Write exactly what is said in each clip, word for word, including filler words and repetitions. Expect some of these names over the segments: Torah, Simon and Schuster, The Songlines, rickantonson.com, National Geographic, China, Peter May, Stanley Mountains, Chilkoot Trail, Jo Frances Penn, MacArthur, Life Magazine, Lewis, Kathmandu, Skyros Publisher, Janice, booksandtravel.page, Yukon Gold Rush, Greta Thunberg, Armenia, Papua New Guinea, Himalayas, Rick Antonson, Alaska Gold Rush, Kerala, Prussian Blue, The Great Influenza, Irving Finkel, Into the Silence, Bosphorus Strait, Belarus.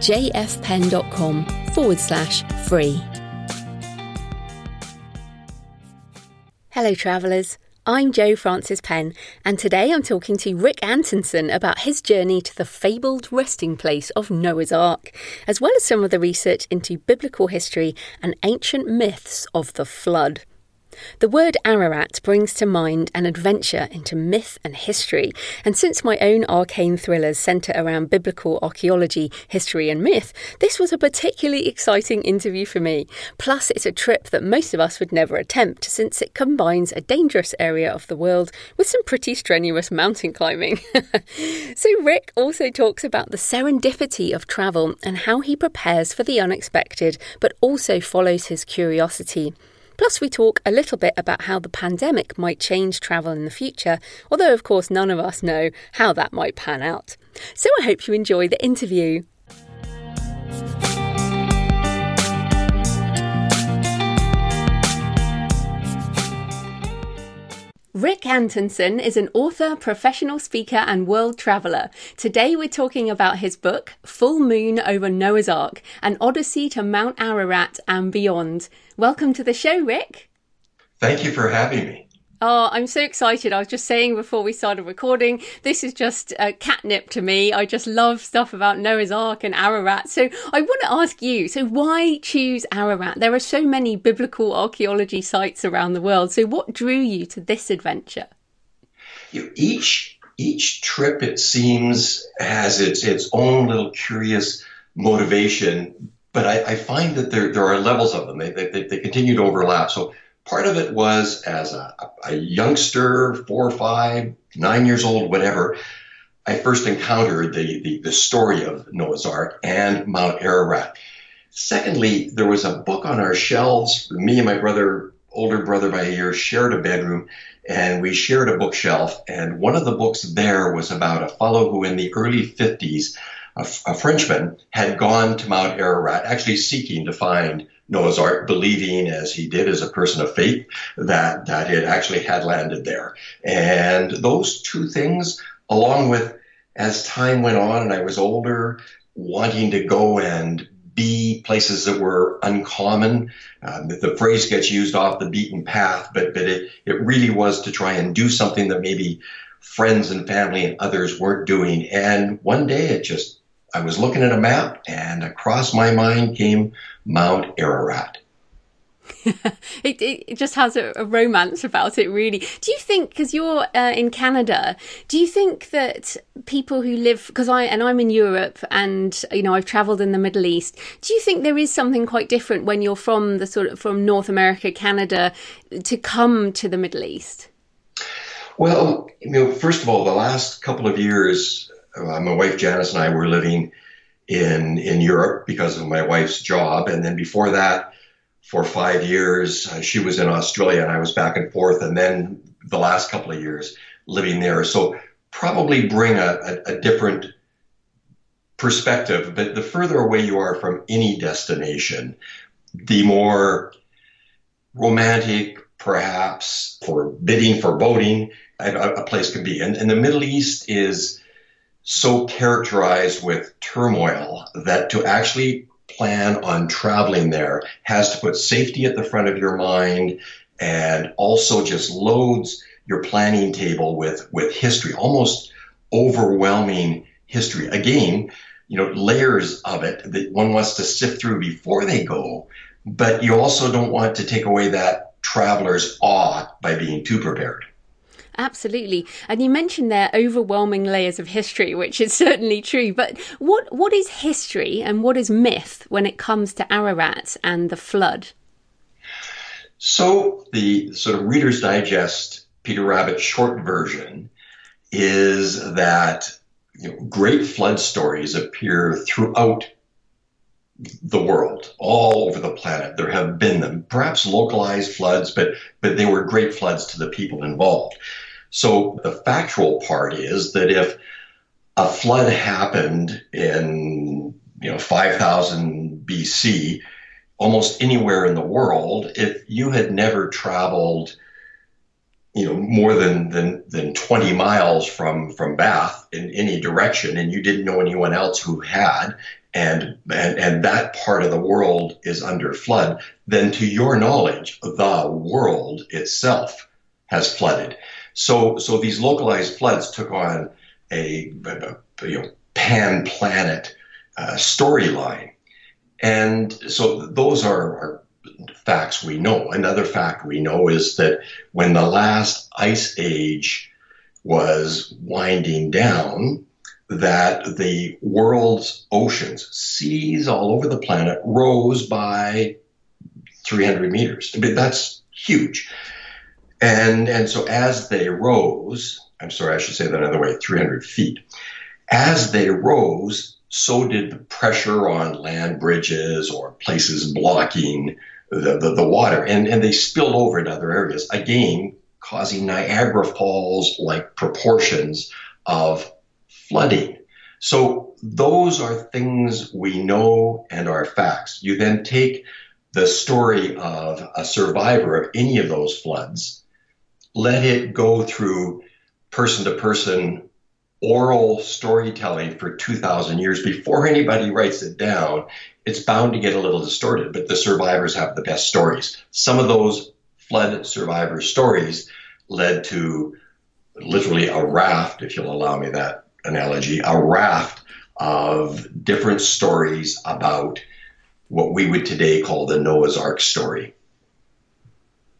j f penn dot com forward slash free. Hello travellers, I'm Jo Frances Penn, and today I'm talking to Rick Antonson about his journey to the fabled resting place of Noah's Ark, as well as some of the research into biblical history and ancient myths of the flood. The word Ararat brings to mind an adventure into myth and history, and since my own arcane thrillers centre around biblical archaeology, history and myth, this was a particularly exciting interview for me. Plus, it's a trip that most of us would never attempt, since it combines a dangerous area of the world with some pretty strenuous mountain climbing. So Rick also talks about the serendipity of travel and how he prepares for the unexpected, but also follows his curiosity. Plus, we talk a little bit about how the pandemic might change travel in the future, although, of course, none of us know how that might pan out. So I hope you enjoy the interview. Rick Antonson is an author, professional speaker and world traveller. Today we're talking about his book, Full Moon Over Noah's Ark, An Odyssey to Mount Ararat and Beyond. Welcome to the show, Rick. Thank you for having me. Oh, I'm so excited. I was just saying before we started recording, this is just uh, catnip to me. I just love stuff about Noah's Ark and Ararat. So I want to ask you, so why choose Ararat? There are so many biblical archaeology sites around the world. So what drew you to this adventure? You know, each each trip, it seems, has its, its own little curious motivation. But I, I find that there, there are levels of them. They, they, they continue to overlap. So part of it was as a, a youngster, four or five, nine years old, whatever, I first encountered the, the, the story of Noah's Ark and Mount Ararat. Secondly, there was a book on our shelves. Me and my brother, older brother by a year, shared a bedroom, and we shared a bookshelf. And one of the books there was about a fellow who in the early fifties, a, a Frenchman, had gone to Mount Ararat, actually seeking to find Noah's Ark, believing, as he did as a person of faith, that, that it actually had landed there. And those two things, along with, as time went on and I was older, wanting to go and be places that were uncommon. Um, the phrase gets used off the beaten path, but, but it, it really was to try and do something that maybe friends and family and others weren't doing. And one day it just I was looking at a map, and across my mind came Mount Ararat. it, it just has a, a romance about it, really. Do you think, because you're uh, in Canada, do you think that people who live, because I and I'm in Europe, and you know I've travelled in the Middle East, do you think there is something quite different when you're from the sort of from North America, Canada, to come to the Middle East? Well, you know, first of all, the last couple of years, my wife Janice and I were living in in Europe because of my wife's job. And then before that, for five years, uh, she was in Australia and I was back and forth. And then the last couple of years living there. So probably bring a, a, a different perspective. But the further away you are from any destination, the more romantic, perhaps forbidding, foreboding a, a place can be. And, and the Middle East is so characterized with turmoil that to actually plan on traveling there has to put safety at the front of your mind, and also just loads your planning table with, with history, almost overwhelming history. Again, you know, layers of it that one wants to sift through before they go, but you also don't want to take away that traveler's awe by being too prepared. Absolutely. And you mentioned there overwhelming layers of history, which is certainly true. But what what is history and what is myth when it comes to Ararat and the flood? So the sort of Reader's Digest, Peter Rabbit short version is that you know, great flood stories appear throughout the world, all over the planet. There have been them, perhaps localized floods, but but they were great floods to the people involved. So the factual part is that if a flood happened in, you know, five thousand B C, almost anywhere in the world, if you had never traveled, you know, more than, than, than twenty miles from, from Bath in any direction, and you didn't know anyone else who had, and, and, and that part of the world is under flood, then to your knowledge, the world itself has flooded. So, so these localized floods took on a, a you know, pan-planet uh, storyline. And so those are, are facts we know. Another fact we know is that when the last ice age was winding down, that the world's oceans, seas all over the planet, rose by three hundred meters. I mean, that's huge. And and so as they rose, I'm sorry, I should say that another way, three hundred feet. As they rose, so did the pressure on land bridges or places blocking the, the, the water. And, and they spilled over into other areas, again, causing Niagara Falls-like proportions of flooding. So those are things we know and are facts. You then take the story of a survivor of any of those floods, let it go through person-to-person oral storytelling for two thousand years before anybody writes it down, it's bound to get a little distorted, but the survivors have the best stories. Some of those flood survivor stories led to literally a raft, if you'll allow me that analogy, a raft of different stories about what we would today call the Noah's Ark story.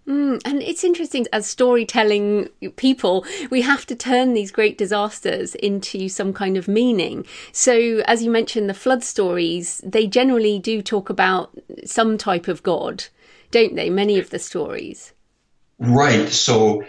Mm, and it's interesting, as storytelling people, we have to turn these great disasters into some kind of meaning. So as you mentioned, the flood stories, they generally do talk about some type of God, don't they? Many of the stories. Right. So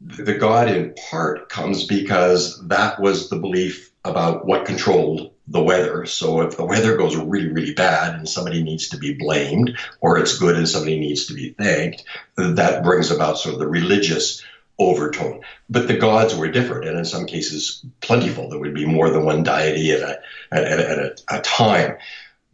the God in part comes because that was the belief about what controlled the weather. So if the weather goes really, really bad and somebody needs to be blamed, or it's good and somebody needs to be thanked, that brings about sort of the religious overtone. But the gods were different, and in some cases plentiful. There would be more than one deity at a, at, at, at a, a time.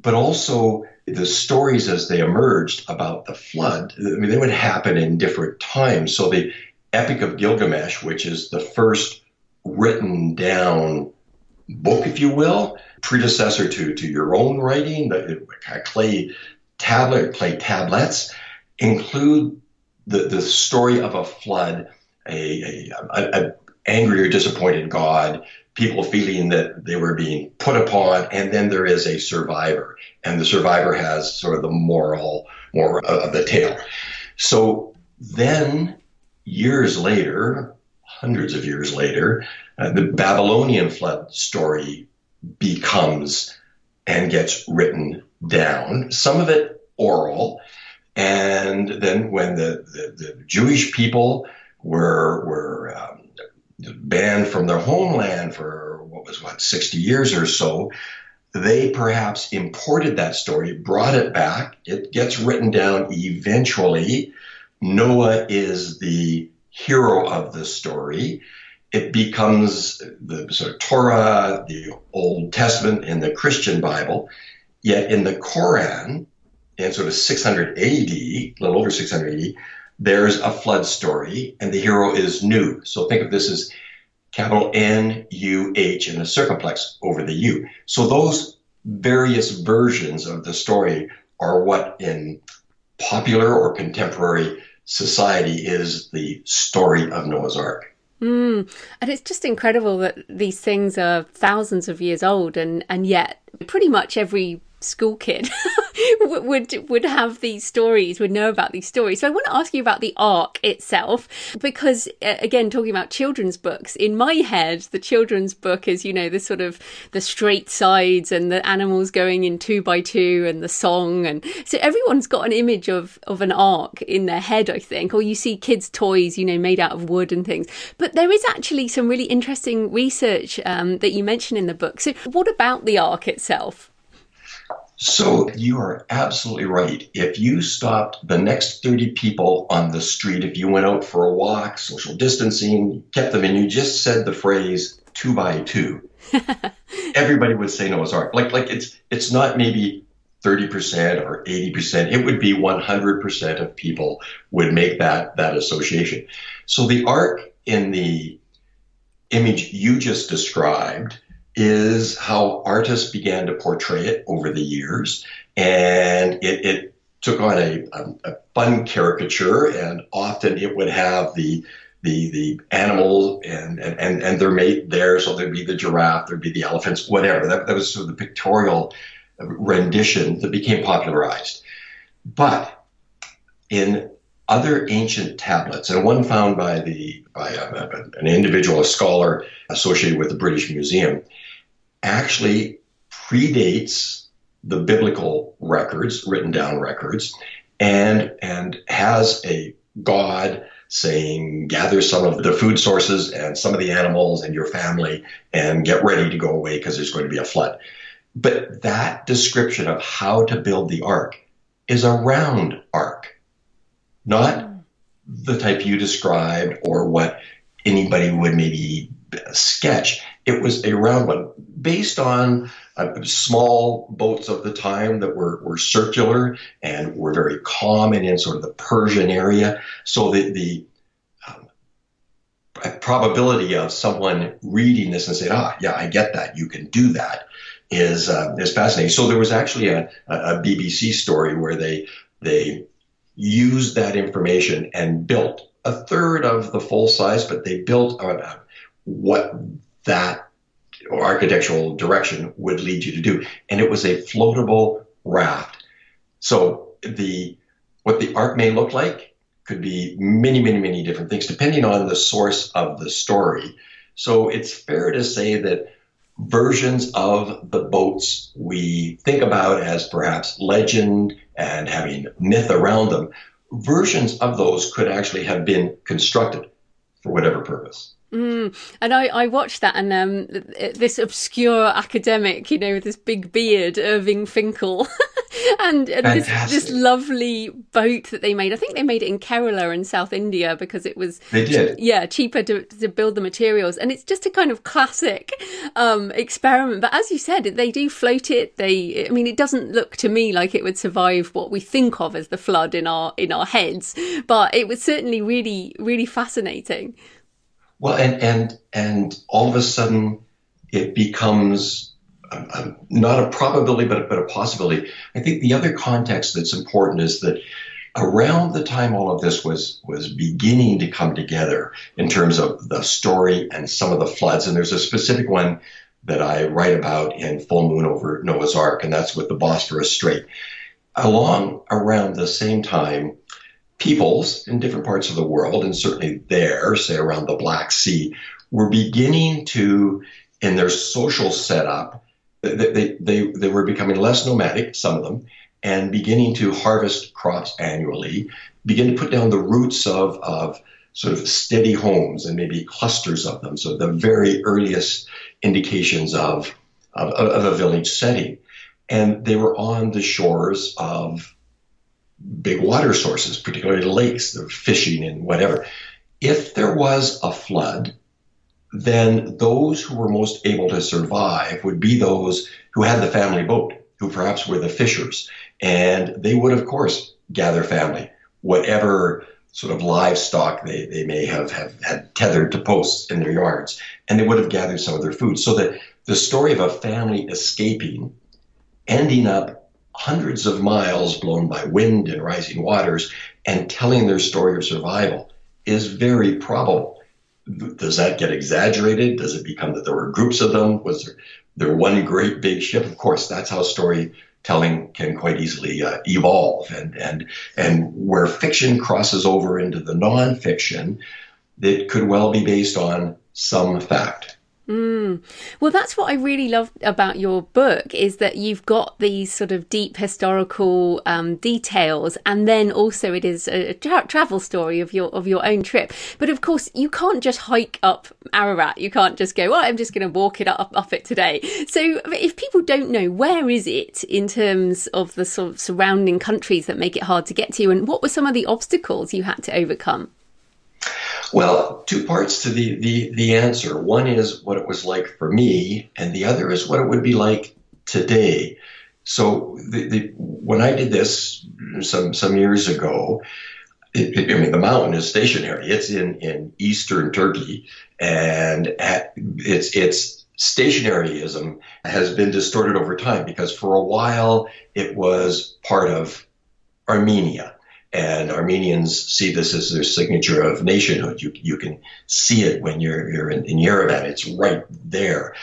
But also the stories as they emerged about the flood, I mean, they would happen in different times. So the Epic of Gilgamesh, which is the first written down book, if you will, predecessor to, to your own writing, the clay tablet, clay tablets, include the, the story of a flood, a, a, a angry or disappointed God, people feeling that they were being put upon, and then there is a survivor, and the survivor has sort of the moral, moral of the tale. So then years later, hundreds of years later, Uh, the Babylonian flood story becomes and gets written down, some of it oral. And then when the, the, the Jewish people were were um, banned from their homeland for what was what, sixty years or so, they perhaps imported that story, brought it back. It gets written down eventually. Noah is the hero of the story. It becomes the sort of Torah, the Old Testament, and the Christian Bible. Yet in the Quran, in sort of six hundred A D, a little over six hundred A D, there's a flood story, and the hero is Nuh. So think of this as capital N U H and a circumflex over the U. So those various versions of the story are what in popular or contemporary society is the story of Noah's Ark. Mm. And it's just incredible that these things are thousands of years old, and, and yet pretty much every school kid would would have these stories, would know about these stories. So I want to ask you about the Ark itself, because again, talking about children's books, in my head, the children's book is, you know, the sort of the straight sides and the animals going in two by two and the song. And so everyone's got an image of, of an Ark in their head, I think, or you see kids' toys, you know, made out of wood and things. But there is actually some really interesting research um, that you mention in the book. So what about the Ark itself? So you are absolutely right. If you stopped the next thirty people on the street, if you went out for a walk, social distancing, kept them, and you just said the phrase two by two, everybody would say Noah's Ark. Like, like it's it's not maybe thirty percent or eighty percent. It would be one hundred percent of people would make that that association. So the Ark in the image you just described is how artists began to portray it over the years, and it, it took on a, a, a fun caricature, and often it would have the the the animals and and and their mate there. So there'd be the giraffe, there'd be the elephants, whatever. That, that was sort of the pictorial rendition that became popularized. But in other ancient tablets, and one found by the by a, a, an individual, a scholar associated with the British Museum, actually predates the biblical records, written down records, and and has a god saying, gather some of the food sources and some of the animals and your family and get ready to go away because there's going to be a flood. But that description of how to build the ark is a round ark, not the type you described or what anybody would maybe sketch. It was a round one based on uh, small boats of the time that were, were circular and were very common in sort of the Persian area. So the, the um, probability of someone reading this and saying, ah, yeah, I get that, you can do that, is uh, is fascinating. So there was actually a, a B B C story where they they used that information and built a third of the full size, but they built uh, what that architectural direction would lead you to do. And it was a floatable raft. So the what the ark may look like could be many, many, many different things, depending on the source of the story. So it's fair to say that versions of the boats we think about as perhaps legend and having myth around them, versions of those could actually have been constructed for whatever purpose. Mm. And I, I watched that, and um, this obscure academic, you know, with this big beard, Irving Finkel, and, and this, this lovely boat that they made. I think they made it in Kerala in South India because it was they did. yeah cheaper to, to build the materials. And it's just a kind of classic um, experiment. But as you said, they do float it. They, I mean, it doesn't look to me like it would survive what we think of as the flood in our in our heads. But it was certainly really, really fascinating. Well, and, and and all of a sudden it becomes a, a, not a probability, but a, but a possibility. I think the other context that's important is that around the time all of this was was beginning to come together in terms of the story and some of the floods, and there's a specific one that I write about in Full Moon Over Noah's Ark, and that's with the Bosphorus Strait. Along around the same time, peoples in different parts of the world, and certainly there, say around the Black Sea, were beginning to, in their social setup, they, they, they, they were becoming less nomadic, some of them, and beginning to harvest crops annually, begin to put down the roots of, of sort of steady homes and maybe clusters of them. So the very earliest indications of, of, of a village setting. And they were on the shores of big water sources, particularly lakes, they're fishing and whatever. If there was a flood, then those who were most able to survive would be those who had the family boat, who perhaps were the fishers. And they would, of course, gather family, whatever sort of livestock they, they may have, have had tethered to posts in their yards. And they would have gathered some of their food. So that the story of a family escaping, ending up hundreds of miles blown by wind and rising waters and telling their story of survival is very probable. Does that get exaggerated? Does it become that there were groups of them? Was there, there one great big ship? Of course, that's how storytelling can quite easily uh, evolve. And, and, and where fiction crosses over into the nonfiction, it could well be based on some fact. Mm. Well, that's what I really love about your book, is that you've got these sort of deep historical um, details, and then also it is a tra- travel story of your of your own trip. But of course, you can't just hike up Ararat. You can't just go, well, I'm just going to walk it up up it today. So if people don't know, where is it in terms of the sort of surrounding countries that make it hard to get to, and what were some of the obstacles you had to overcome? Well, two parts to the, the, the answer. One is what it was like for me, and the other is what it would be like today. So the, the, when I did this some some years ago, it, it, I mean, the mountain is stationary. It's in, in eastern Turkey, and at, it's it's stationaryism has been distorted over time, because for a while it was part of Armenia. And Armenians see this as their signature of nationhood. You you can see it when you're you're in, in Yerevan. It's right there.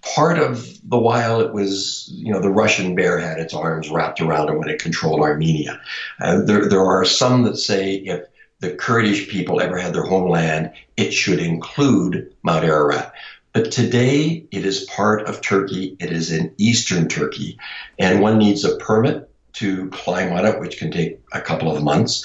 Part of the while it was, you know, the Russian bear had its arms wrapped around it when it controlled Armenia. Uh, there there are some that say if the Kurdish people ever had their homeland, it should include Mount Ararat. But today it is part of Turkey. It is in eastern Turkey, and one needs a permit to climb on it, which can take a couple of months.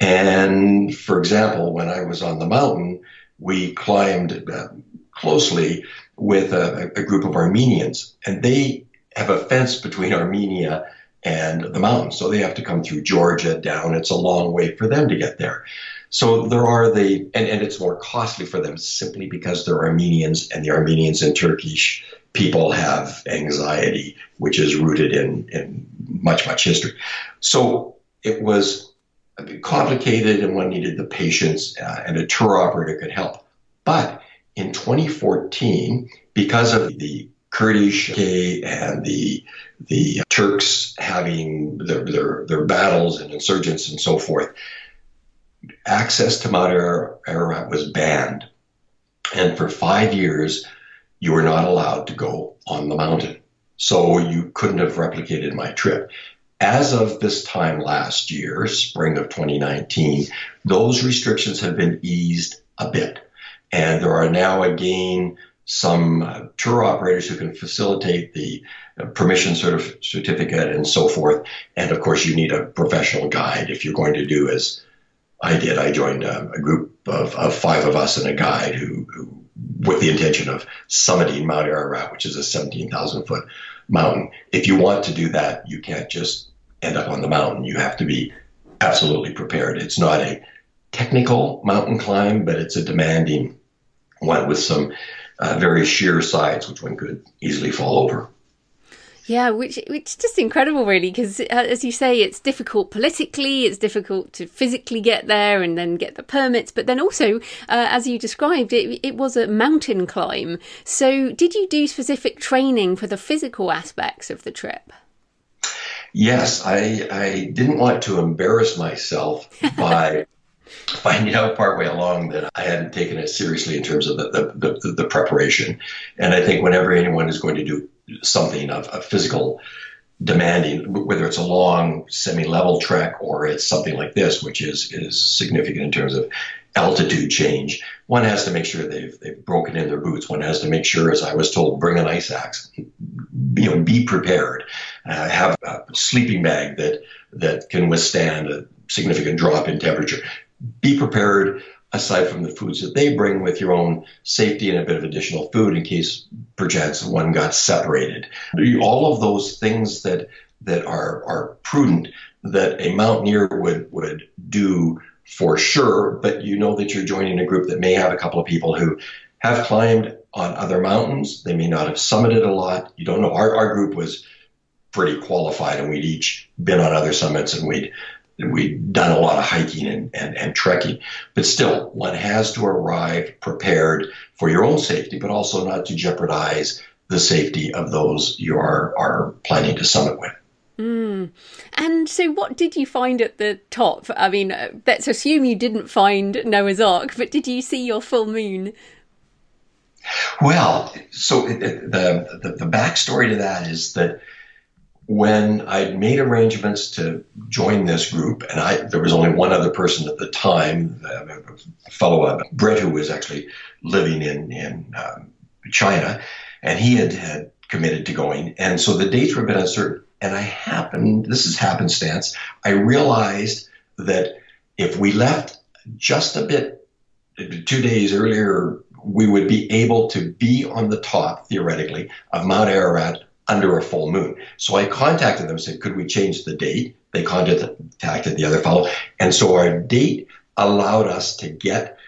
And for example, when I was on the mountain, we climbed uh, closely with a, a group of Armenians, and they have a fence between Armenia and the mountain. So they have to come through Georgia down. It's a long way for them to get there. So there are the, and, and it's more costly for them simply because they're Armenians, and the Armenians and Turkish people have anxiety, which is rooted in, in much, much history. So it was complicated, and one needed the patience, uh, and a tour operator could help. But in twenty fourteen, because of the Kurdish and the the Turks having their, their, their battles and insurgents and so forth, access to Mount Ararat was banned. And for five years, you were not allowed to go on the mountain. So you couldn't have replicated my trip. As of this time last year, spring of twenty nineteen, those restrictions have been eased a bit. And there are now again some uh, tour operators who can facilitate the uh, permission certif- certificate and so forth. And of course, you need a professional guide if you're going to do as I did. I joined a, a group of, of five of us and a guide who, who with the intention of summiting Mount Ararat, which is a seventeen thousand foot mountain. If you want to do that, you can't just end up on the mountain. You have to be absolutely prepared. It's not a technical mountain climb, but it's a demanding one with some uh, very sheer sides, which one could easily fall over. Yeah, which which is just incredible, really, because uh, as you say, it's difficult politically, it's difficult to physically get there and then get the permits. But then also, uh, as you described, it, it was a mountain climb. So did you do specific training for the physical aspects of the trip? Yes, I, I didn't want to embarrass myself by finding out partway along that I hadn't taken it seriously in terms of the, the, the, the preparation. And I think whenever anyone is going to do something of a physical demanding, whether it's a long semi-level trek or it's something like this, which is is significant in terms of altitude change, one has to make sure they've they've broken in their boots. One has to make sure, as I was told, bring an ice axe, you know, be prepared, uh, have a sleeping bag that that can withstand a significant drop in temperature. Be prepared, aside from the foods that they bring, with your own safety and a bit of additional food in case perchance one got separated. All of those things that that are, are prudent that a mountaineer would, would do for sure, but you know that you're joining a group that may have a couple of people who have climbed on other mountains. They may not have summited a lot. You don't know. Our, our group was pretty qualified, and we'd each been on other summits, and we'd We've done a lot of hiking and, and, and trekking, but still, one has to arrive prepared for your own safety, but also not to jeopardize the safety of those you are, are planning to summit with. Mm. And so what did you find at the top? I mean, let's assume you didn't find Noah's Ark, but did you see your full moon? Well, so the the, the backstory to that is that when I'd made arrangements to join this group, and I, there was only one other person at the time, a fellow, Brett, who was actually living in, in um, China, and he had, had committed to going. And so the dates were a bit uncertain. And I happened, this is happenstance, I realized that if we left just a bit, two days earlier, we would be able to be on the top, theoretically, of Mount Ararat under a full moon. So I contacted them and said, could we change the date? They contacted the other fellow. And so our date allowed us to get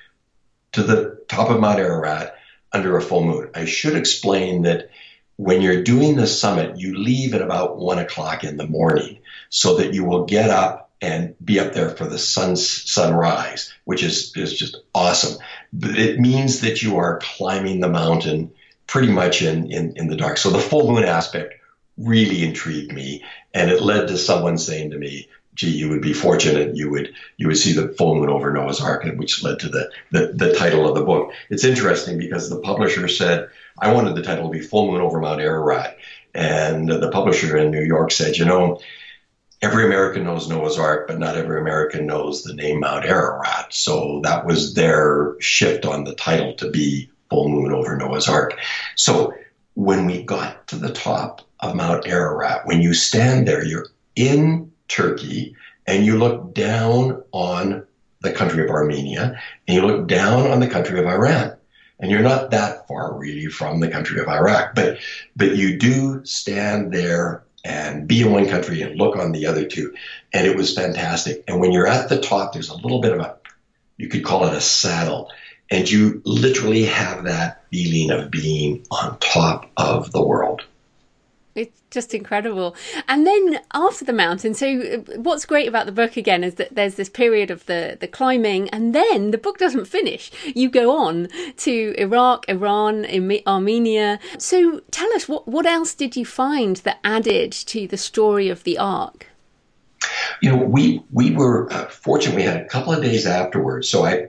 to the top of Mount Ararat under a full moon. I should explain that when you're doing the summit, you leave at about one o'clock in the morning so that you will get up and be up there for the sun, sunrise, which is, is just awesome. But it means that you are climbing the mountain pretty much in, in, in the dark. So the full moon aspect really intrigued me, and it led to someone saying to me, gee, you would be fortunate, you would you would see the full moon over Noah's Ark, which led to the, the, the title of the book. It's interesting because the publisher said, I wanted the title to be Full Moon Over Mount Ararat. And the publisher in New York said, you know, every American knows Noah's Ark, but not every American knows the name Mount Ararat. So that was their shift on the title to be Full Moon Over Noah's Ark. So when we got to the top of Mount Ararat, when you stand there, you're in Turkey, and you look down on the country of Armenia, and you look down on the country of Iran. And you're not that far really from the country of Iraq, but but you do stand there and be in one country and look on the other two. And it was fantastic. And when you're at the top, there's a little bit of a, you could call it a saddle. And you literally have that feeling of being on top of the world. It's just incredible. And then after the mountain, so what's great about the book again is that there's this period of the, the climbing, and then the book doesn't finish. You go on to Iraq, Iran, Armenia. So tell us, what, what else did you find that added to the story of the Ark? You know, we we were uh, fortunate. We had a couple of days afterwards. So I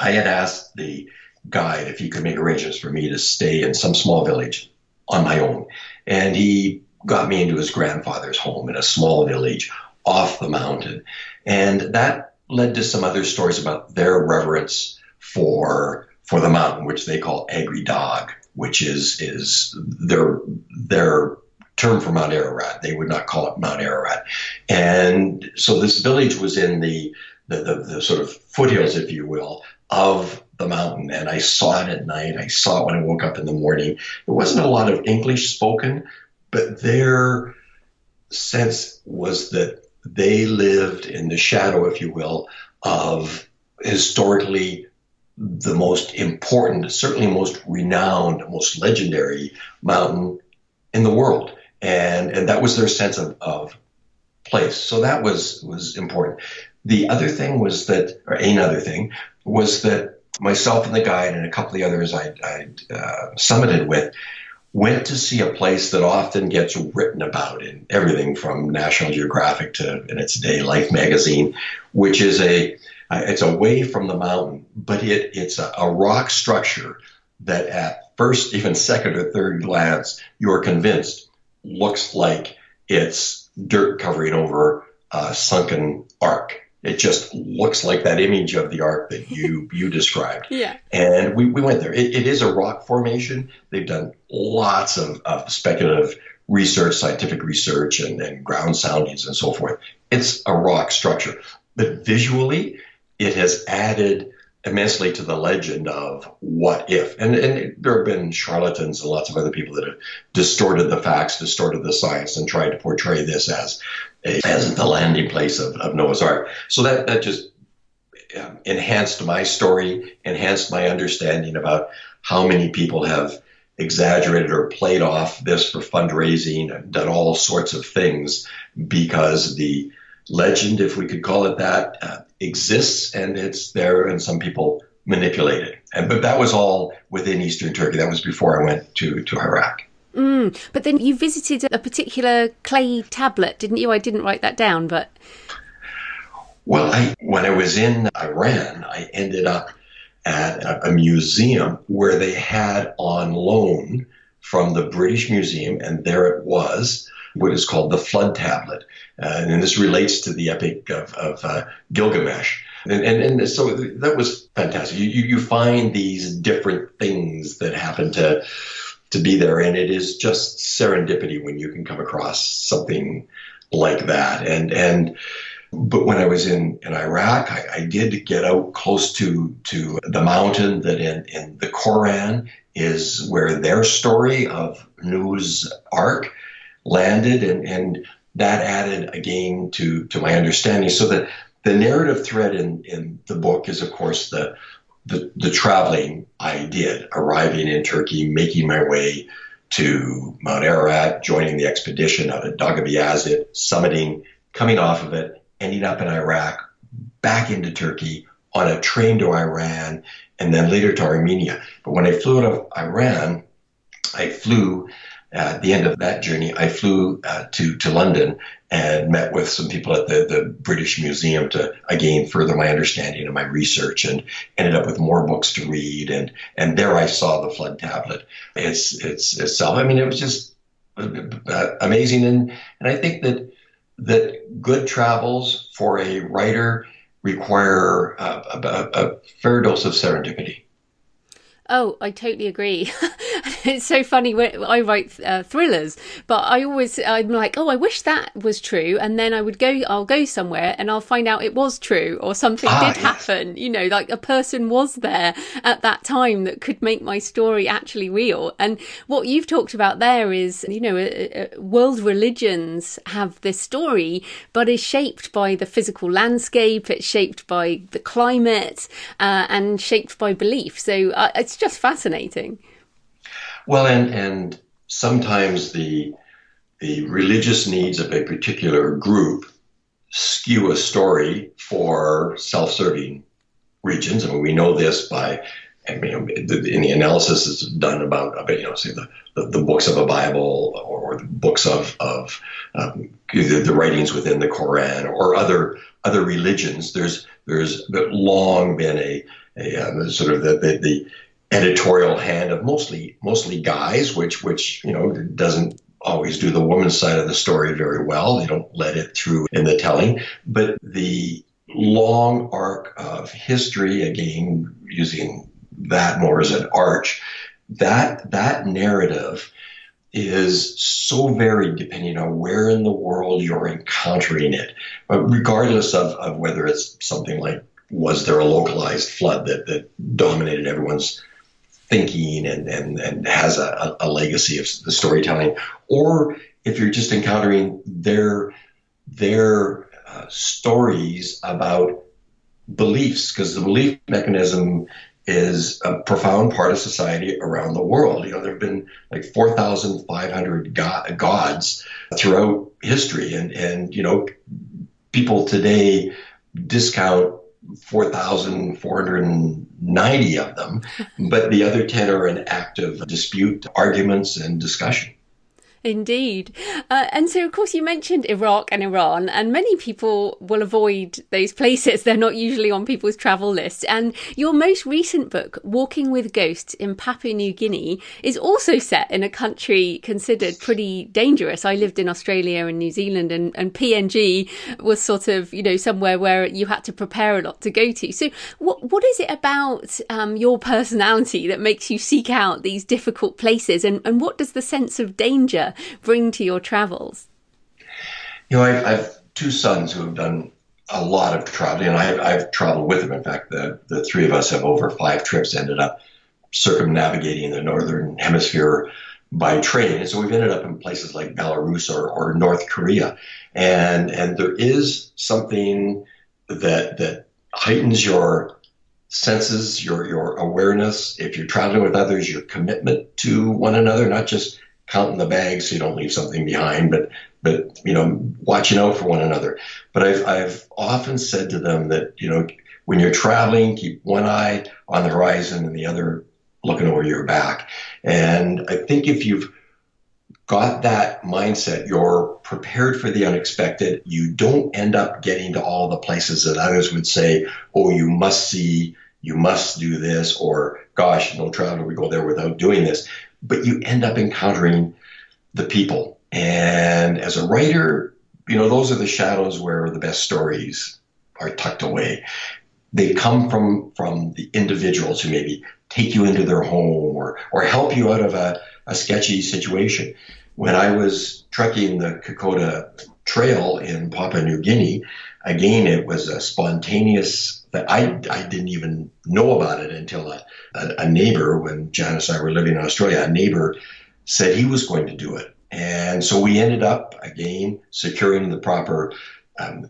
I had asked the guide if he could make arrangements for me to stay in some small village on my own. And he got me into his grandfather's home in a small village off the mountain. And that led to some other stories about their reverence for for the mountain, which they call Agri Dog, which is is their their term for Mount Ararat. They would not call it Mount Ararat. And so this village was in the the, the, the sort of foothills, if you will, of the mountain. And I saw it at night. I saw it when I woke up in the morning. There wasn't a lot of English spoken, but their sense was that they lived in the shadow, if you will, of historically the most important, certainly most renowned, most legendary mountain in the world. And, and that was their sense of, of place. So that was, was important. The other thing was that, or another thing, was that myself and the guide and a couple of the others I uh, summited with went to see a place that often gets written about in everything from National Geographic to, in its day, Life magazine, which is a, it's away from the mountain, but it it's a, a rock structure that at first, even second or third glance, you're convinced looks like it's dirt covering over a sunken ark. It just looks like that image of the ark that you you described. Yeah. And we, we went there. It, it is a rock formation. They've done lots of, of speculative research, scientific research, and, and ground soundings and so forth. It's a rock structure. But visually, it has added immensely to the legend of what if. And, and there have been charlatans and lots of other people that have distorted the facts, distorted the science, and tried to portray this as a, as the landing place of, of Noah's Ark. So that, that just um, enhanced my story, enhanced my understanding about how many people have exaggerated or played off this for fundraising and done all sorts of things because the legend, if we could call it that, uh, exists, and it's there, and some people manipulate it. And but that was all within Eastern Turkey. That was before I went to, to Iraq. Mm, but then you visited a particular clay tablet, didn't you? I didn't write that down, but... Well, I, when I was in Iran, I ended up at a, a museum where they had on loan from the British Museum, and there it was, what is called the flood tablet. Uh, and this relates to the Epic of, of uh, Gilgamesh. And, and and so that was fantastic. You you find these different things that happen to to be there, and it is just serendipity when you can come across something like that. And and but when I was in, in Iraq, I, I did get out close to to the mountain that in, in the Quran is where their story of Noah's Ark landed, and, and that added again to to my understanding. So that the narrative thread in, in the book is, of course, the, the the traveling I did, arriving in Turkey, making my way to Mount Ararat, joining the expedition out at Dagabiyazit, summiting, coming off of it, ending up in Iraq, back into Turkey, on a train to Iran, and then later to Armenia. But when I flew out of Iran, I flew... Uh, at the end of that journey, I flew uh, to, to London and met with some people at the, the British Museum to, again, further my understanding of my research, and ended up with more books to read. And, and there I saw the flood tablet it's, it's, itself. I mean, it was just uh, amazing. And, and I think that that good travels for a writer require uh, a, a fair dose of serendipity. Oh, I totally agree. It's so funny when I write uh, thrillers, but I always, I'm like, oh, I wish that was true. And then I would go, I'll go somewhere and I'll find out it was true, or something ah, did yes. happen, you know, like a person was there at that time that could make my story actually real. And what you've talked about there is, you know, uh, uh, world religions have this story, but is shaped by the physical landscape. It's shaped by the climate uh, and shaped by belief. So uh, it's just fascinating. Well, and and sometimes the the religious needs of a particular group skew a story for self-serving regions. I mean, we know this by, I mean, in the analysis that's done about, about you know, say the, the, the books of the Bible, or, or the books of of um, the, the writings within the Quran or other other religions. There's there's long been a, a, a sort of the the, the editorial hand of mostly mostly guys, which which you know doesn't always do the woman's side of the story very well. They don't let it through in the telling. But the long arc of history, again using that more as an arch, that that narrative is so varied depending on where in the world you're encountering it, but regardless of, of whether it's something like, was there a localized flood that that dominated everyone's thinking and, and, and has a, a legacy of the storytelling, or if you're just encountering their, their uh, stories about beliefs, because the belief mechanism is a profound part of society around the world. You know, there have been like four thousand five hundred go- gods throughout history, and, and, you know, people today discount four thousand four hundred ninety of them, but the other ten are in active dispute, arguments, and discussion. Indeed. Uh, and so, of course, you mentioned Iraq and Iran, and many people will avoid those places. They're not usually on people's travel lists. And your most recent book, Walking with Ghosts in Papua New Guinea, is also set in a country considered pretty dangerous. I lived in Australia and New Zealand, and, and P N G was sort of, you know, somewhere where you had to prepare a lot to go to. So what what is it about um, your personality that makes you seek out these difficult places? And, and what does the sense of danger bring to your travels? You know, I, I have two sons who have done a lot of traveling, and I've, I've traveled with them. In fact, the, the three of us have over five trips ended up circumnavigating the northern hemisphere by train. And so we've ended up in places like Belarus or, or North Korea. And and there is something that that heightens your senses, your your awareness. If you're traveling with others, your commitment to one another, not just counting the bags so you don't leave something behind, but but you know, watching out for one another. But I've I've often said to them that, you know, when you're traveling, keep one eye on the horizon and the other looking over your back. And I think if you've got that mindset, you're prepared for the unexpected. You don't end up getting to all the places that others would say, oh, you must see, you must do this, or gosh, no traveler would go there without doing this. But you end up encountering the people. And as a writer, you know, those are the shadows where the best stories are tucked away. They come from from the individuals who maybe take you into their home or or help you out of a, a sketchy situation. When I was trekking the Kokoda Trail in Papua New Guinea, again, it was a spontaneous that I, I didn't even know about it until a, a, a neighbor, when Janice and I were living in Australia, a neighbor said he was going to do it. And so we ended up, again, securing the proper um,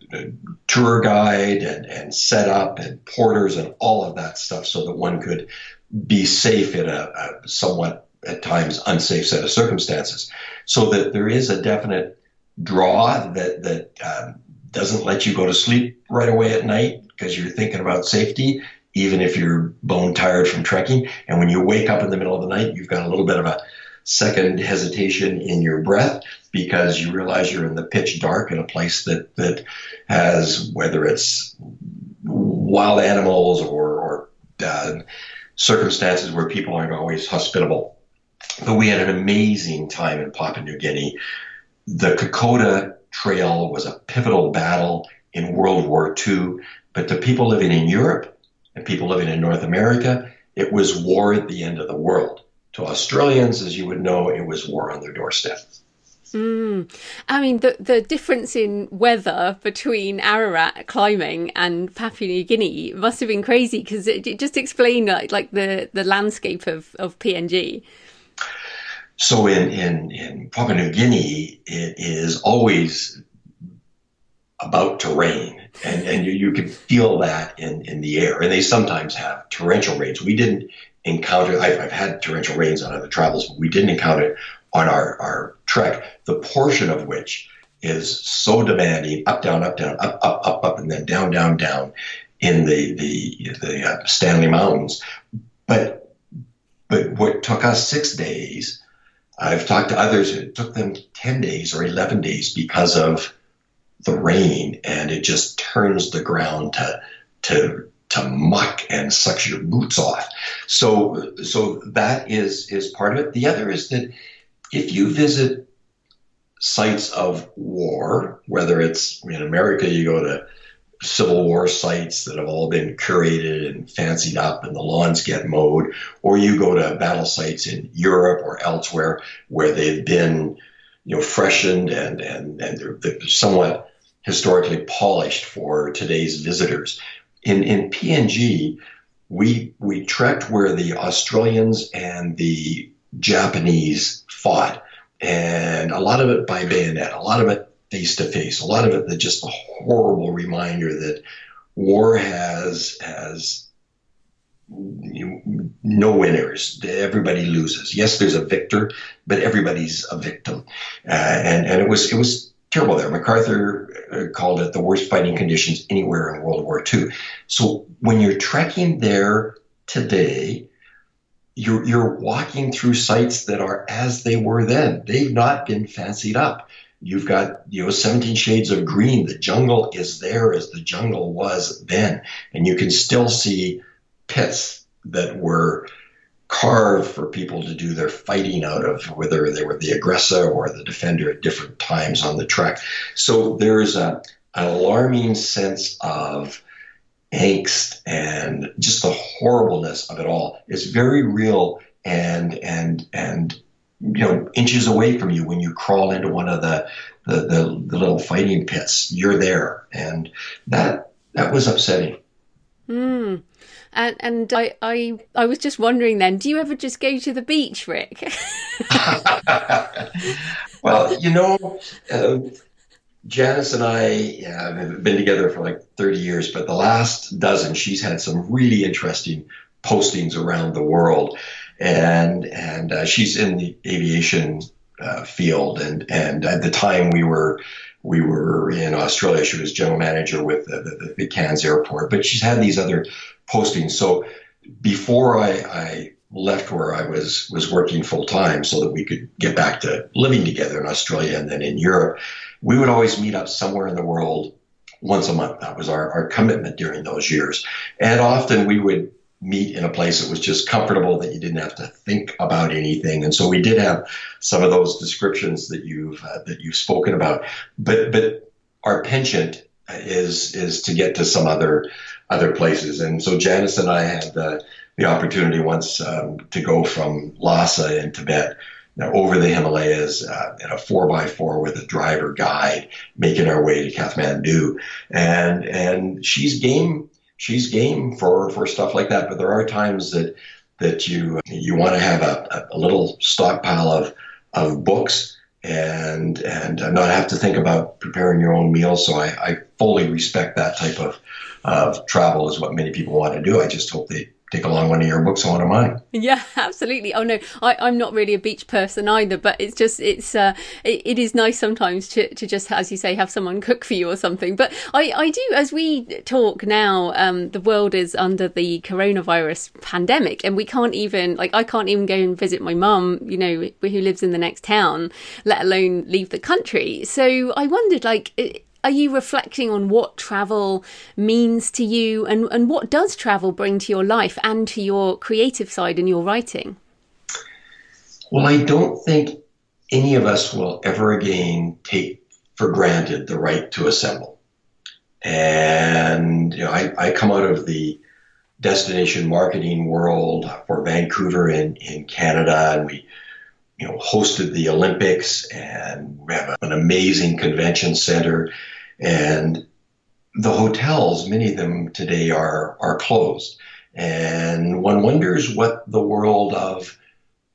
tour guide and, and setup and porters and all of that stuff so that one could be safe in a, a somewhat, at times, unsafe set of circumstances. So that there is a definite draw that, that um, doesn't let you go to sleep right away at night because you're thinking about safety, even if you're bone tired from trekking. And when you wake up in the middle of the night, you've got a little bit of a second hesitation in your breath because you realize you're in the pitch dark in a place that, that has, whether it's wild animals or, or uh, circumstances where people aren't always hospitable. But we had an amazing time in Papua New Guinea. The Kokoda Trail was a pivotal battle in World War Two, but the people living in Europe and people living in North America, it was war at the end of the world. To Australians, as you would know, it was war on their doorstep. Mm. I mean, the the difference in weather between Ararat climbing and Papua New Guinea must have been crazy, because it, it just explained like, like the, the landscape of, of P N G. So in, in, in Papua New Guinea, it is always about to rain. And, and you, you can feel that in, in the air. And they sometimes have torrential rains. We didn't encounter, I've, I've had torrential rains on other travels, but we didn't encounter it on our, our trek, the portion of which is so demanding, up, down, up, down, up, up, up, up, and then down, down, down in the, the, the uh, Stanley Mountains. But, but what took us six days, I've talked to others, it took them ten days or eleven days because of the rain, and it just turns the ground to to to muck and sucks your boots off. So so that is is part of it. The other is that if you visit sites of war, whether it's in America, you go to Civil War sites that have all been curated and fancied up and the lawns get mowed, or you go to battle sites in Europe or elsewhere where they've been, you know, freshened and and, and they're, they're somewhat historically polished for today's visitors. In in P N G, we we trekked where the Australians and the Japanese fought, and a lot of it by bayonet, a lot of it face to face, a lot of it that just a horrible reminder that war has has no winners. Everybody loses. Yes, there's a victor, but everybody's a victim. Uh, and, and it was it was terrible there. MacArthur called it the worst fighting conditions anywhere in World War Two. So when you're trekking there today, you're, you're walking through sites that are as they were then. They've not been fancied up. You've got, you know, seventeen shades of green. The jungle is there as the jungle was then. And you can still see pits that were carved for people to do their fighting out of, whether they were the aggressor or the defender at different times on the trek. So there's a, an alarming sense of angst and just the horribleness of it all. It's very real and, and, and, you know, inches away from you when you crawl into one of the, the, the, the little fighting pits, you're there. And that, that was upsetting. Mm. And, and I, I I was just wondering then, do you ever just go to the beach, Rick? Well, you know, uh, Janice and I yeah, have been together for like thirty years, but the last dozen, she's had some really interesting postings around the world. And and uh, she's in the aviation uh, field. And, and at the time we were... We were in Australia. She was general manager with the, the, the Cairns Airport, but she's had these other postings. So before I, I left where I was was working full time, so that we could get back to living together in Australia and then in Europe, we would always meet up somewhere in the world once a month. That was our, our commitment during those years, and often we would meet in a place that was just comfortable, that you didn't have to think about anything. And so we did have some of those descriptions that you've uh, that you've spoken about. But but our penchant is is to get to some other other places. And so Janice and I had the, the opportunity once um, to go from Lhasa in Tibet, you know, over the Himalayas uh, in a four by four with a driver guide, making our way to Kathmandu. And and she's game. She's game for, for stuff like that. But there are times that that you you want to have a, a little stockpile of of books and and not have to think about preparing your own meals. So I, I fully respect that type of of travel is what many people want to do. I just hope they take along one of your books and one of mine. Yeah, absolutely. Oh no, I, I'm not really a beach person either, but it's just, it's uh, it, it is nice sometimes to, to just, as you say, have someone cook for you or something. But I, I do, as we talk now, um, the world is under the coronavirus pandemic, and we can't even, like, I can't even go and visit my mum, you know, who lives in the next town, let alone leave the country. So I wondered, like, it, are you reflecting on what travel means to you, and, and what does travel bring to your life and to your creative side and your writing? Well, I don't think any of us will ever again take for granted the right to assemble. And you know, I, I come out of the destination marketing world for Vancouver in, in Canada, and we You know, hosted the Olympics, and we have an amazing convention center, and the hotels, many of them today are are closed, and one wonders what the world of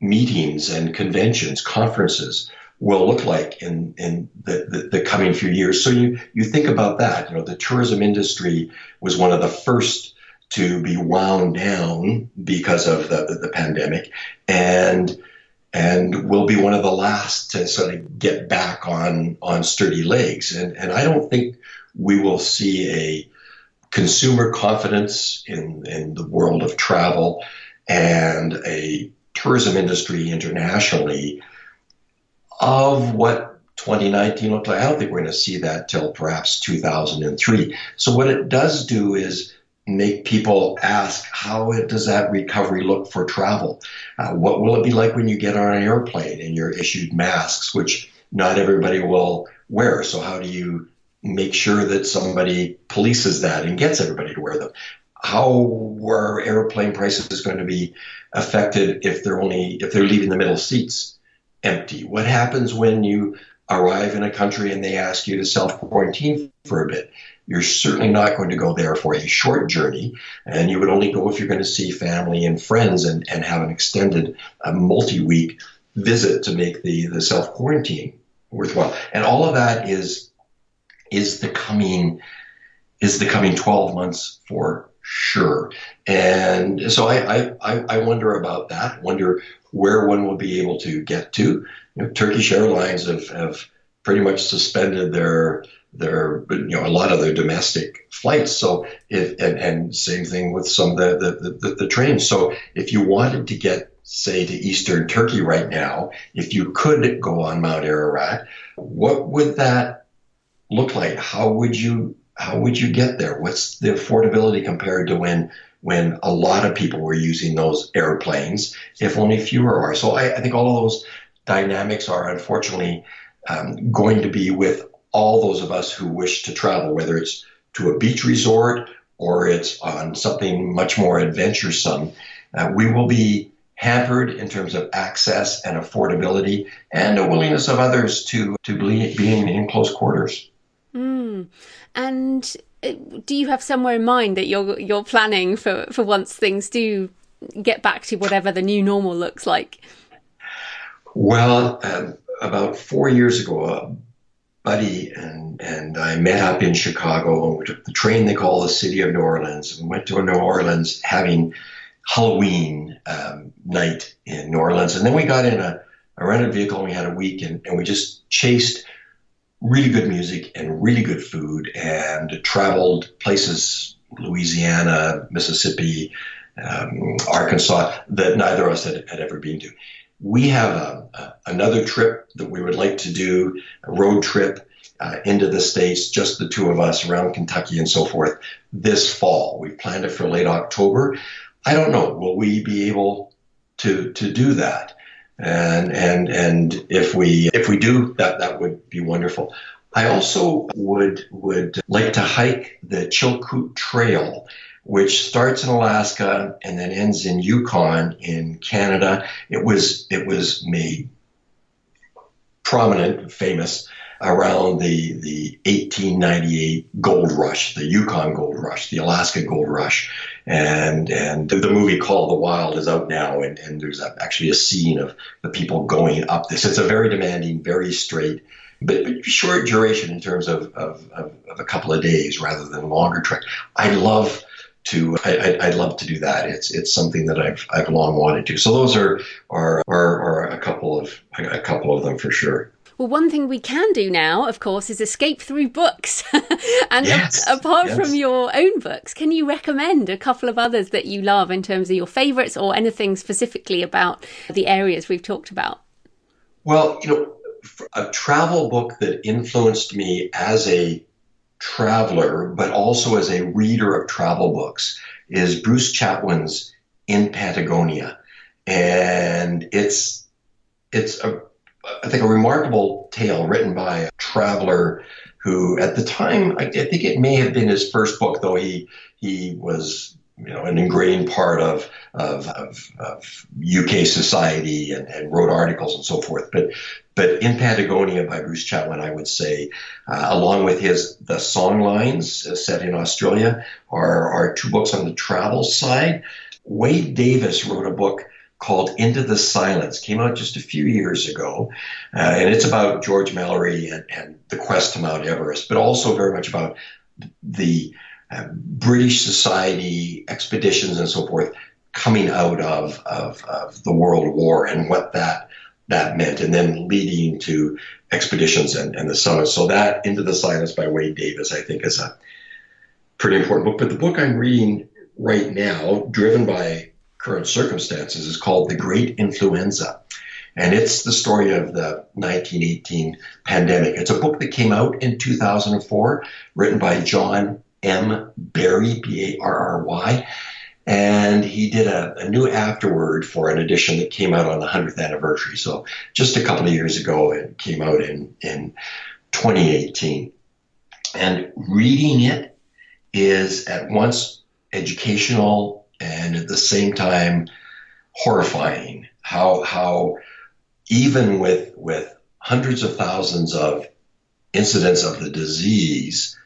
meetings and conventions, conferences will look like in in the, the, the coming few years. So you you think about that. You know, the tourism industry was one of the first to be wound down because of the the, the pandemic, and And we'll be one of the last to sort of get back on, on sturdy legs. And, and I don't think we will see a consumer confidence in, in the world of travel and a tourism industry internationally of what twenty nineteen looked like. I don't think we're going to see that till perhaps two thousand three. So what it does do is make people ask, how does that recovery look for travel? Uh, what will it be like when you get on an airplane and you're issued masks, which not everybody will wear? So how do you make sure that somebody polices that and gets everybody to wear them? How are airplane prices going to be affected if they're only if they're leaving the middle seats empty? What happens when you arrive in a country and they ask you to self-quarantine for a bit? You're certainly not going to go there for a short journey, and you would only go if you're going to see family and friends and, and have an extended uh, multi-week visit to make the, the self-quarantine worthwhile. And all of that is is the coming is the coming twelve months for sure. And so I, I, I wonder about that, wonder where one will be able to get to. You know, Turkish Airlines have, have pretty much suspended their their you know a lot of their domestic flights. So if and, and same thing with some of the the, the the trains. So if you wanted to get, say, to Eastern Turkey right now, if you could go on Mount Ararat, what would that look like? How would you how would you get there? What's the affordability compared to when when a lot of people were using those airplanes, if only fewer are? So I, I think all of those dynamics are unfortunately um, going to be with all those of us who wish to travel, whether it's to a beach resort or it's on something much more adventuresome. Uh, we will be hampered in terms of access and affordability and a willingness of others to, to be, being in close quarters. Mm. And do you have somewhere in mind that you're you're planning for, for once things do get back to whatever the new normal looks like? Well, um, about four years ago, uh, buddy and, and I met up in Chicago, and we took the train they call the City of New Orleans, and went to New Orleans having Halloween um, night in New Orleans. And then we got in a, a rented vehicle, and we had a week, and, and we just chased really good music and really good food and traveled places, Louisiana, Mississippi, um, Arkansas, that neither of us had, had ever been to. We have a, a, another trip that we would like to do, a road trip uh, into the States, just the two of us around Kentucky and so forth this fall. We've planned it for late October. I don't know. Will we be able to to do that? And and and if we if we do, that, that would be wonderful. I also would would like to hike the Chilkoot Trail, which starts in Alaska and then ends in Yukon in Canada. It was it was made prominent, famous around the the eighteen ninety-eight gold rush, the Yukon gold rush, the Alaska gold rush, and and the movie Call the Wild is out now, and, and there's a, actually a scene of the people going up this. It's a very demanding, very straight, but, but short duration in terms of, of, of, of a couple of days rather than a longer trek. I love to I, I'd love to do that. It's it's something that I've I've long wanted to. So those are are are, are a couple of a couple of them for sure. Well, one thing we can do now, of course, is escape through books. And yes, a- apart yes. from your own books, can you recommend a couple of others that you love in terms of your favourites or anything specifically about the areas we've talked about? Well, you know, a travel book that influenced me as a traveler, but also as a reader of travel books, is Bruce Chatwin's In Patagonia. And it's it's a I think a remarkable tale written by a traveler who, at the time, I, I think it may have been his first book, though he he was, you know, an ingrained part of of, of, of U K society and, and wrote articles and so forth. But but In Patagonia by Bruce Chatwin, I would say, uh, along with his The Songlines, uh, set in Australia, are are two books on the travel side. Wade Davis wrote a book called Into the Silence, came out just a few years ago, uh, and it's about George Mallory and, and the quest to Mount Everest, but also very much about the uh, British society, expeditions and so forth, coming out of, of, of the World War and what that that meant, and then leading to expeditions and, and the summit. So that Into the Silence by Wade Davis, I think, is a pretty important book. But the book I'm reading right now, driven by current circumstances, is called The Great Influenza, and it's the story of the nineteen eighteen pandemic. It's a book that came out in two thousand four, written by John M. Barry, B A R R Y, and he did a, a new afterword for an edition that came out on the hundredth anniversary. So just a couple of years ago, it came out in, in twenty eighteen. And reading it is at once educational and at the same time horrifying. How how even with with hundreds of thousands of incidents of the disease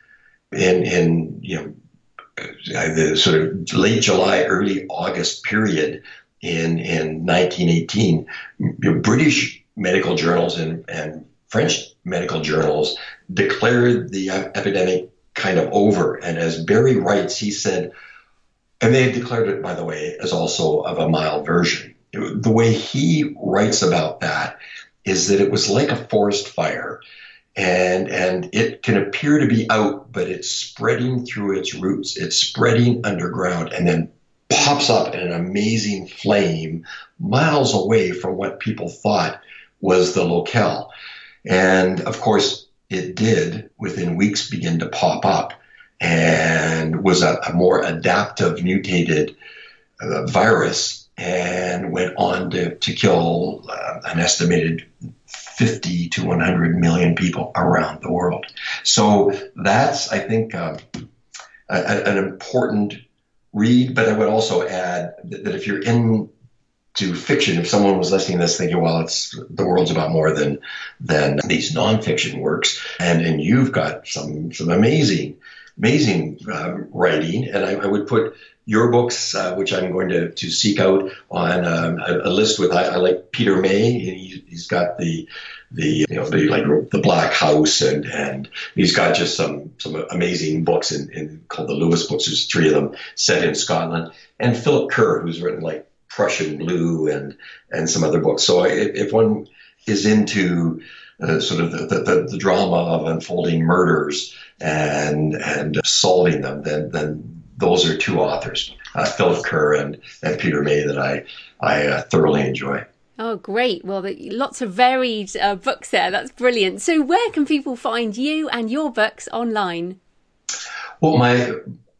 in in you know the sort of late July, early August period in in nineteen eighteen, British medical journals and, and French medical journals declared the epidemic kind of over. And as Barry writes, he said, and they've declared it, by the way, as also of a mild version. It, the way he writes about that is that it was like a forest fire, and and it can appear to be out, but it's spreading through its roots. It's spreading underground and then pops up in an amazing flame miles away from what people thought was the locale. And, of course, it did within weeks begin to pop up, and was a, a more adaptive, mutated uh, virus, and went on to, to kill uh, an estimated fifty to one hundred million people around the world. So that's, I think, uh, a, a, an important read. But I would also add that, that if you're into fiction, if someone was listening to this thinking, well, it's the world's about more than than these nonfiction works, and, and you've got some some amazing Amazing uh, writing, and I, I would put your books, uh, which I'm going to, to seek out on um, a, a list with. I, I like Peter May. He, he's got the the you know the like the Black House, and, and he's got just some some amazing books in, in called the Lewis books. There's three of them set in Scotland, and Philip Kerr, who's written like Prussian Blue and and some other books. So if, if one is into Uh, sort of the, the, the drama of unfolding murders and and solving them, then then those are two authors, uh, Philip Kerr and, and Peter May, that I I uh, thoroughly enjoy. Oh, great. Well, the, lots of varied uh, books there. That's brilliant. So where can people find you and your books online? Well, my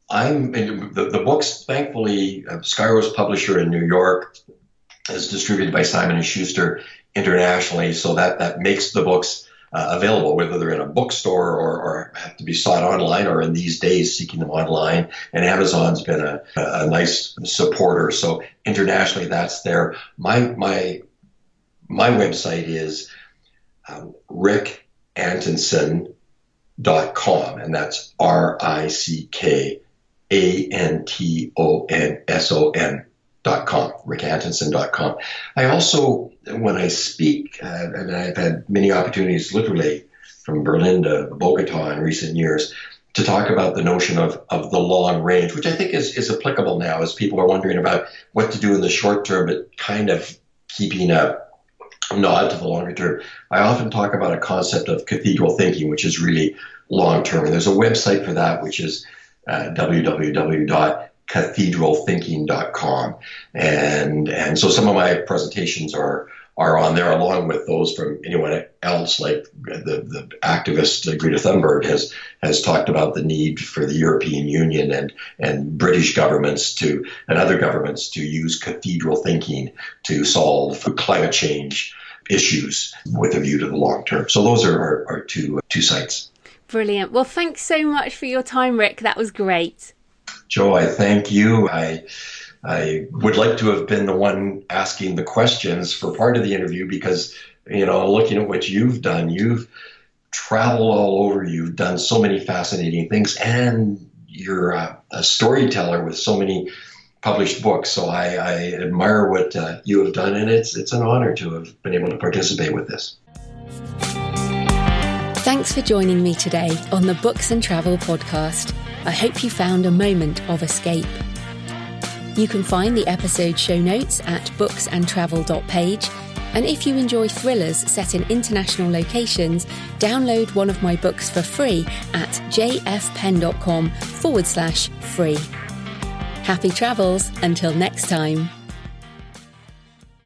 I'm the, the books, thankfully, uh, Skyros Publisher in New York, is distributed by Simon and Schuster internationally, so that that makes the books uh, available, whether they're in a bookstore or, or have to be sought online, or in these days seeking them online. And Amazon's been a, a nice supporter. So internationally, that's there. My my my website is um, rick antonson dot com, and that's R I C K A N T O N S O N dot com, rick antonson dot com. I also, when I speak, uh, and I've had many opportunities, literally from Berlin to Bogota in recent years, to talk about the notion of, of the long range, which I think is, is applicable now as people are wondering about what to do in the short term, but kind of keeping a nod to the longer term. I often talk about a concept of cathedral thinking, which is really long term. And there's a website for that, which is uh, w w w dot cathedral thinking dot com. And and so some of my presentations are are on there, along with those from anyone else, like the, the activist Greta Thunberg has has talked about the need for the European Union and, and British governments to and other governments to use cathedral thinking to solve climate change issues with a view to the long term. So those are our, our two, two sites. Brilliant. Well, thanks so much for your time, Rick. That was great. Jo, I thank you. I I would like to have been the one asking the questions for part of the interview, because, you know, looking at what you've done, you've traveled all over, you've done so many fascinating things, and you're a, a storyteller with so many published books. So I, I admire what uh, you have done, and it's it's an honor to have been able to participate with this. Thanks for joining me today on the Books and Travel Podcast. I hope you found a moment of escape. You can find the episode show notes at books and travel dot page, and if you enjoy thrillers set in international locations, download one of my books for free at j f penn dot com forward slash free. Happy travels until next time.